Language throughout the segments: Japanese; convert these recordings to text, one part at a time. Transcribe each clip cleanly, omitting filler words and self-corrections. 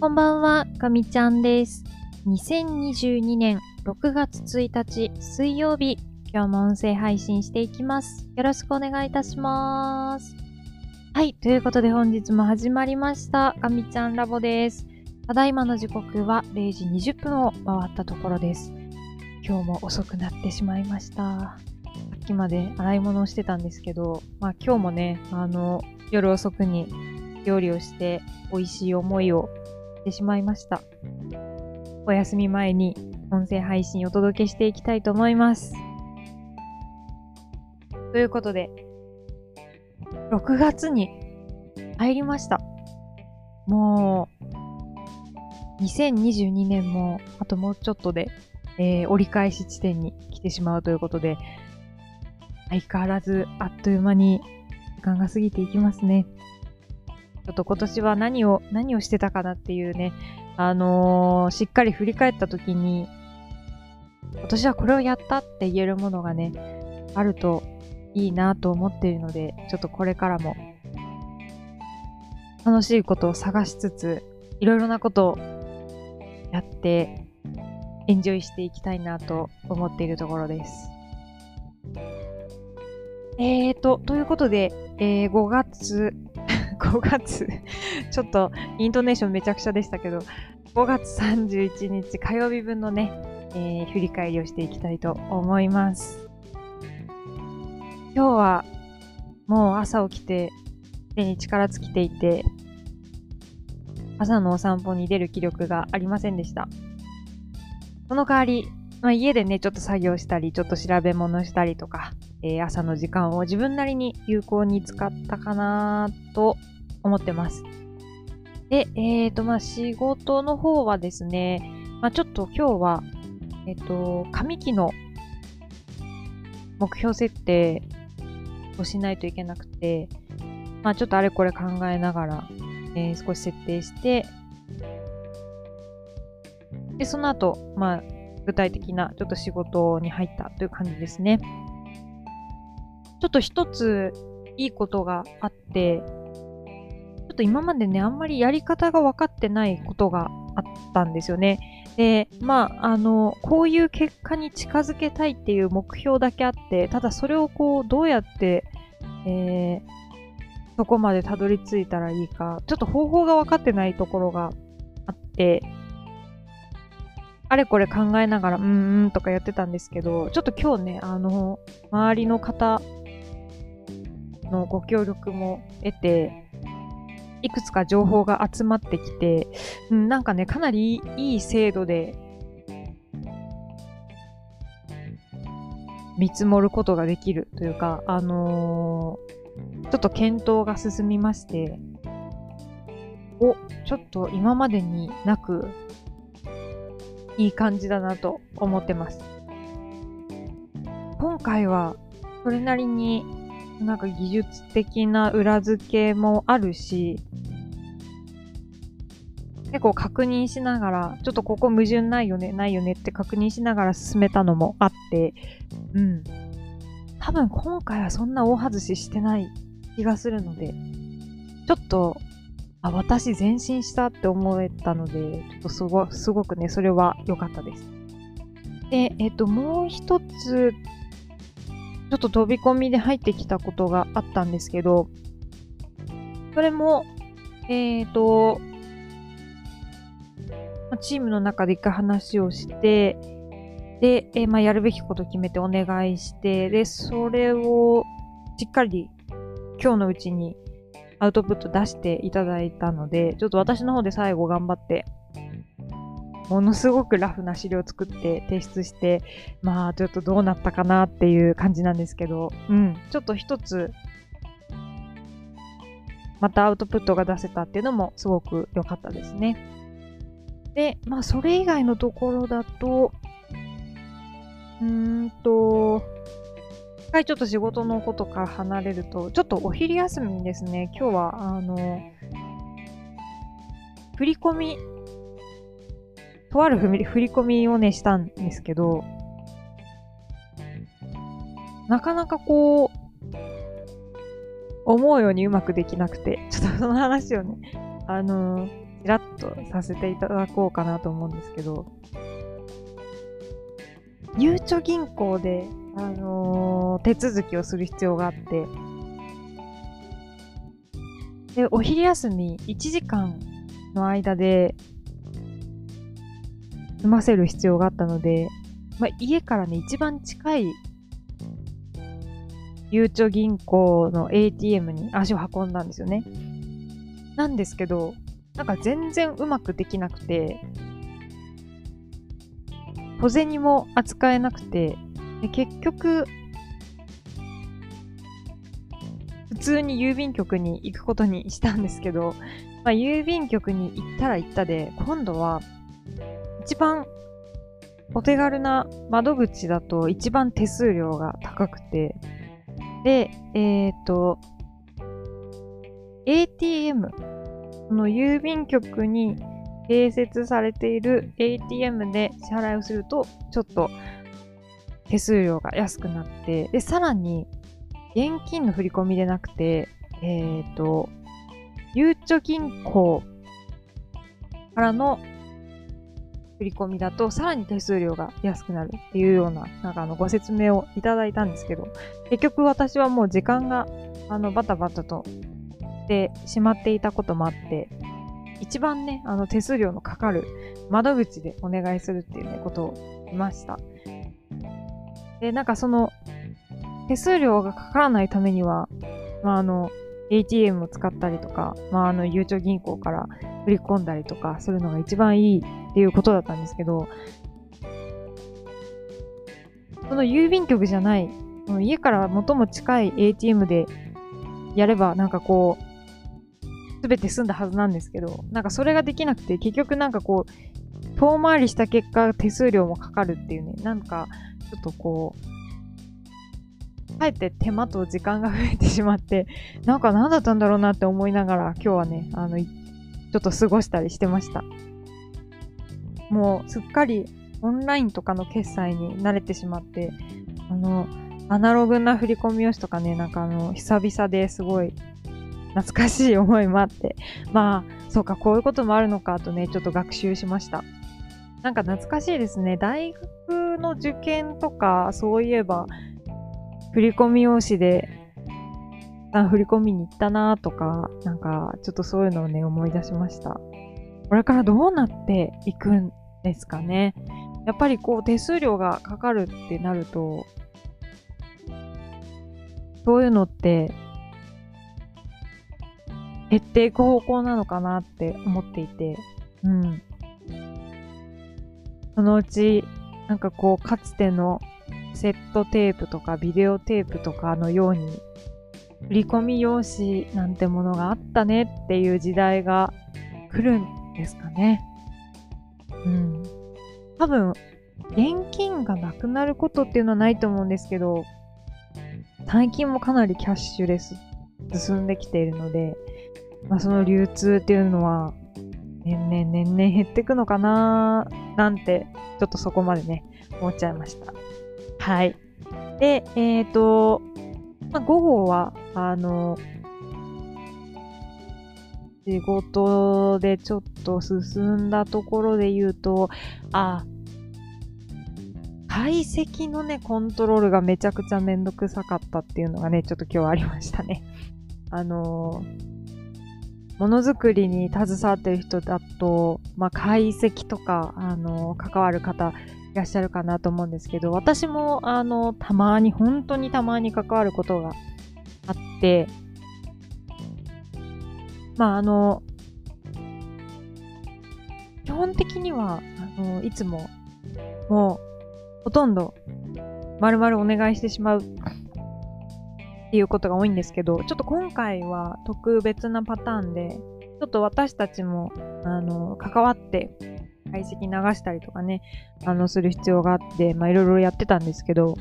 こんばんは、かみちゃんです。2022年6月1日水曜日、今日も音声配信していきます。よろしくお願いいたします。はい、ということで本日も始まりました、かみちゃんラボです。ただいまの時刻は0時20分を回ったところです。今日も遅くなってしまいました。さっきまで洗い物をしてたんですけど、今日もね、夜遅くに料理をして美味しい思いをしてしまいました。お休み前に音声配信をお届けしていきたいと思います。ということで、6月に入りました。もう、2022年もあともうちょっとで、折り返し地点に来てしまうということで、相変わらずあっという間に時間が過ぎていきますね。ちょっと今年は何をしてたかなっていうね、しっかり振り返った時に、今年はこれをやったって言えるものがね、あるといいなと思っているので、ちょっとこれからも楽しいことを探しつつ、いろいろなことをやってエンジョイしていきたいなと思っているところです。ということで、5月ちょっとイントネーションめちゃくちゃでしたけど、5月31日火曜日分のね、振り返りをしていきたいと思います。今日はもう朝起きて手に力尽きていて、朝のお散歩に出る気力がありませんでした。その代わり、家でねちょっと作業したり、ちょっと調べ物したりとか、朝の時間を自分なりに有効に使ったかなと思ってます。で、仕事の方はですね、ちょっと今日は、上期の目標設定をしないといけなくて、ちょっとあれこれ考えながら、少し設定して、で、その後、具体的なちょっと仕事に入ったという感じですね。ちょっと一ついいことがあって、ちょっと今までね、あんまりやり方が分かってないことがあったんですよね。で、こういう結果に近づけたいっていう目標だけあって、ただそれをこう、どうやって、どこまでたどり着いたらいいか、ちょっと方法が分かってないところがあって、あれこれ考えながら、とかやってたんですけど、ちょっと今日ね、周りの方のご協力も得て、いくつか情報が集まってきて、なんかね、かなりいい精度で見積もることができるというか、ちょっと検討が進みまして、ちょっと今までになく、いい感じだなと思ってます。今回はそれなりになんか技術的な裏付けもあるし、結構確認しながら、ちょっとここ矛盾ないよねって確認しながら進めたのもあって、多分今回はそんな大外ししてない気がするので、ちょっと私前進したって思えたので、ちょっとすごくね、それは良かったです。で、もう一つ、ちょっと飛び込みで入ってきたことがあったんですけど、それも、チームの中で一回話をして、で、やるべきこと決めてお願いして、で、それをしっかり今日のうちにアウトプット出していただいたので、ちょっと私の方で最後頑張って、ものすごくラフな資料を作って提出して、ちょっとどうなったかなっていう感じなんですけど、ちょっと一つ、またアウトプットが出せたっていうのもすごく良かったですね。で、それ以外のところだと、一回ちょっと仕事のことから離れると、ちょっとお昼休みにですね、今日は、とある振り込みをね、したんですけど、なかなかこう、思うようにうまくできなくて、ちょっとその話をね、ちらっとさせていただこうかなと思うんですけど、ゆうちょ銀行で、手続きをする必要があって、でお昼休み1時間の間で済ませる必要があったので、家からね、一番近いゆうちょ銀行の ATM に足を運んだんですよね。なんですけど、全然うまくできなくて、小銭も扱えなくて、で結局普通に郵便局に行くことにしたんですけど、郵便局に行ったら行ったで、今度は一番お手軽な窓口だと一番手数料が高くて、で、ATM、この郵便局に併設されている ATM で支払いをすると、ちょっと手数料が安くなって、で、さらに、現金の振り込みでなくて、ゆうちょ銀行からの振り込みだと、さらに手数料が安くなるっていうような、ご説明をいただいたんですけど、結局私はもう時間が、バタバタとしてしまっていたこともあって、一番ね、手数料のかかる窓口でお願いするっていうね、ことをしました。で、その、手数料がかからないためには、ATM を使ったりとか、ゆうちょ銀行から振り込んだりとかするのが一番いいっていうことだったんですけど、その郵便局じゃない、家から最も近い ATM でやれば、すべて済んだはずなんですけど、それができなくて、結局遠回りした結果、手数料もかかるっていうね、ちょっとかえって手間と時間が増えてしまって、何だったんだろうなって思いながら、今日はね、ちょっと過ごしたりしてました。もうすっかりオンラインとかの決済に慣れてしまって、アナログな振り込み用紙とかね、久々ですごい懐かしい思いもあって、そうか、こういうこともあるのかとね、ちょっと学習しました。懐かしいですね。大学の受験とか、そういえば、振り込み用紙で振り込みに行ったなとか、ちょっとそういうのをね、思い出しました。これからどうなっていくんですかね。やっぱり手数料がかかるってなると、そういうのって減っていく方向なのかなって思っていて、そのうちかつてのセットテープとかビデオテープとかのように、振り込み用紙なんてものがあったねっていう時代が来るんですかね。多分現金がなくなることっていうのはないと思うんですけど、最近もかなりキャッシュレス進んできているので、その流通っていうのは年々減っていくのかななんて、ちょっとそこまでね、思っちゃいました。はい。で、午後は、仕事でちょっと進んだところで言うと、解析のね、コントロールがめちゃくちゃめんどくさかったっていうのがね、ちょっと今日はありましたね。ものづくりに携わってる人だと、解析とか、関わる方、いらっしゃるかなと思うんですけど、私も本当にたまに関わることがあって、基本的には、いつももうほとんど丸々お願いしてしまうっていうことが多いんですけど、ちょっと今回は特別なパターンで、ちょっと私たちも関わって解析流したりとかね、する必要があって、いろいろやってたんですけど、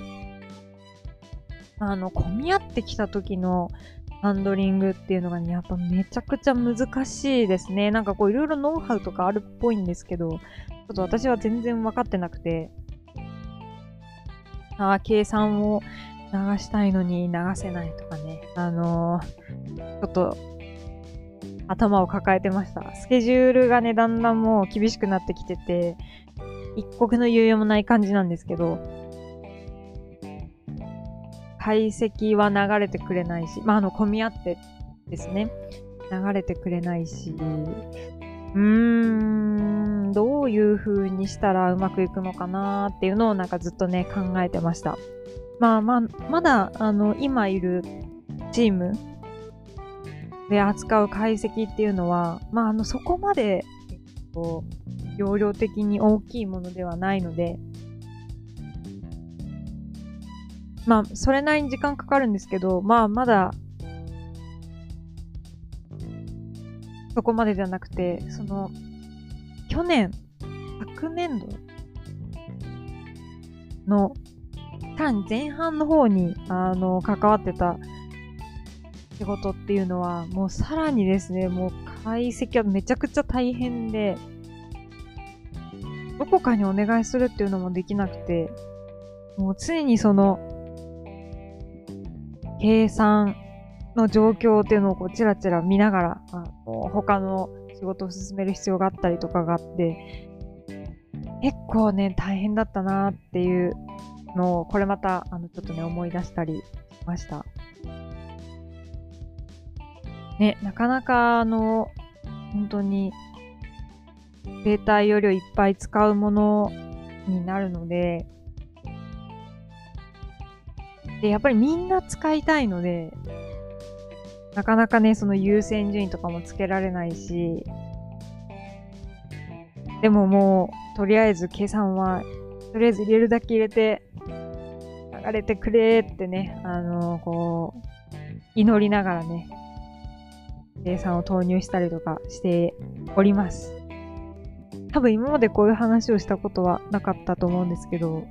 混み合ってきた時のハンドリングっていうのがね、やっぱめちゃくちゃ難しいですね。いろいろノウハウとかあるっぽいんですけど、ちょっと私は全然分かってなくて、計算を流したいのに流せないとかね、ちょっと、頭を抱えてました。スケジュールがね、だんだんもう厳しくなってきてて、一刻の猶予もない感じなんですけど、解析は流れてくれないし、まあ、混み合ってですね、流れてくれないし、どういう風にしたらうまくいくのかなーっていうのをなんかずっとね、考えてました。まだ、今いるチームで扱う解析っていうのは、そこまで、容量的に大きいものではないので、それなりに時間かかるんですけど、まだ、そこまでじゃなくて、昨年度の、前半の方に、関わってた仕事っていうのは、もうさらにですね、もう解析はめちゃくちゃ大変で、どこかにお願いするっていうのもできなくて、もう常に計算の状況っていうのをチラチラ見ながら、他の仕事を進める必要があったりとかがあって、結構ね、大変だったなーっていう、これまたちょっとね思い出したりしました。ね、なかなか本当にデータ容量いっぱい使うものになるので、でやっぱりみんな使いたいので、なかなかね優先順位とかもつけられないし、でももうとりあえず計算はとりあえず入れるだけ入れて。流れてくれーってね、祈りながらね、計算を投入したりとかしております。多分今までこういう話をしたことはなかったと思うんですけど、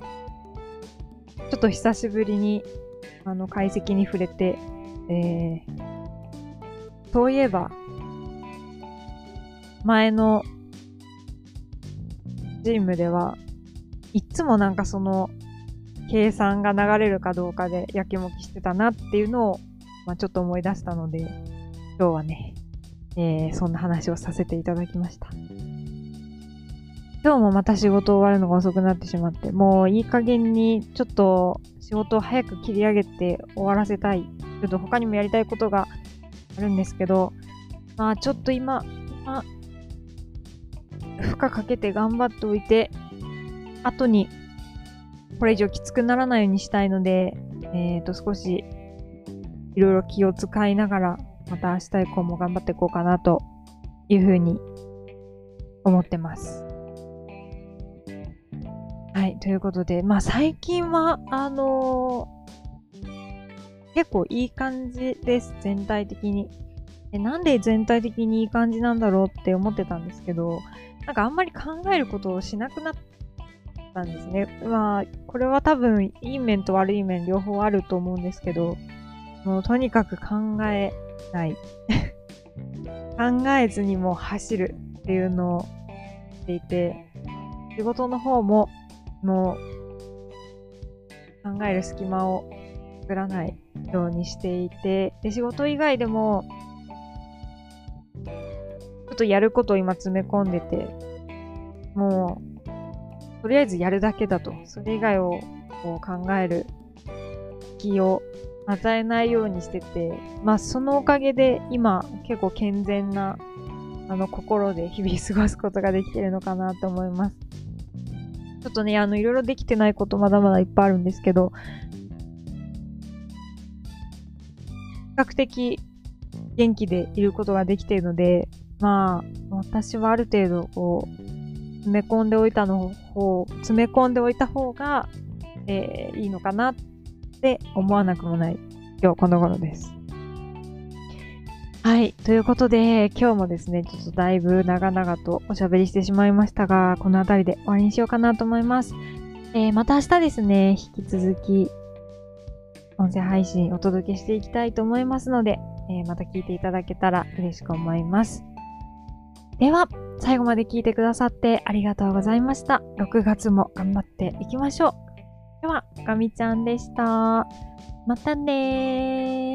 ちょっと久しぶりに、解析に触れて、そういえば、前のチームでは、いつもなんか計算が流れるかどうかでやきもきしてたなっていうのを、ちょっと思い出したので、今日はね、そんな話をさせていただきました。今日もまた仕事終わるのが遅くなってしまって、もういい加減にちょっと仕事を早く切り上げて終わらせたい。ちょっと他にもやりたいことがあるんですけど、ちょっと今、負荷かけて頑張っておいて、後に、これ以上きつくならないようにしたいので、少しいろいろ気を使いながら、また明日以降も頑張っていこうかなというふうに思ってます。はい、ということで、最近は、結構いい感じです、全体的に。なんで全体的にいい感じなんだろうって思ってたんですけど、なんかあんまり考えることをしなくなって、なんですね。これは多分いい面と悪い面両方あると思うんですけど、もうとにかく考えない考えずにもう走るっていうのをしていて、仕事の方ももう考える隙間を作らないようにしていて、で仕事以外でもちょっとやることを今詰め込んでて、もうとりあえずやるだけだと。それ以外をこう考える気を与えないようにしてて、そのおかげで今結構健全な心で日々過ごすことができてるのかなと思います。ちょっとね、いろいろできてないことまだまだいっぱいあるんですけど、比較的元気でいることができているので、私はある程度こう、詰め込んでおいた方が、いいのかなって思わなくもない今日この頃です。はい、ということで今日もですね、ちょっとだいぶ長々とおしゃべりしてしまいましたが、この辺りで終わりにしようかなと思います。また明日ですね、引き続き音声配信お届けしていきたいと思いますので、また聞いていただけたら嬉しく思います。では、最後まで聞いてくださってありがとうございました。6月も頑張っていきましょう。では、ガミちゃんでした。またねー。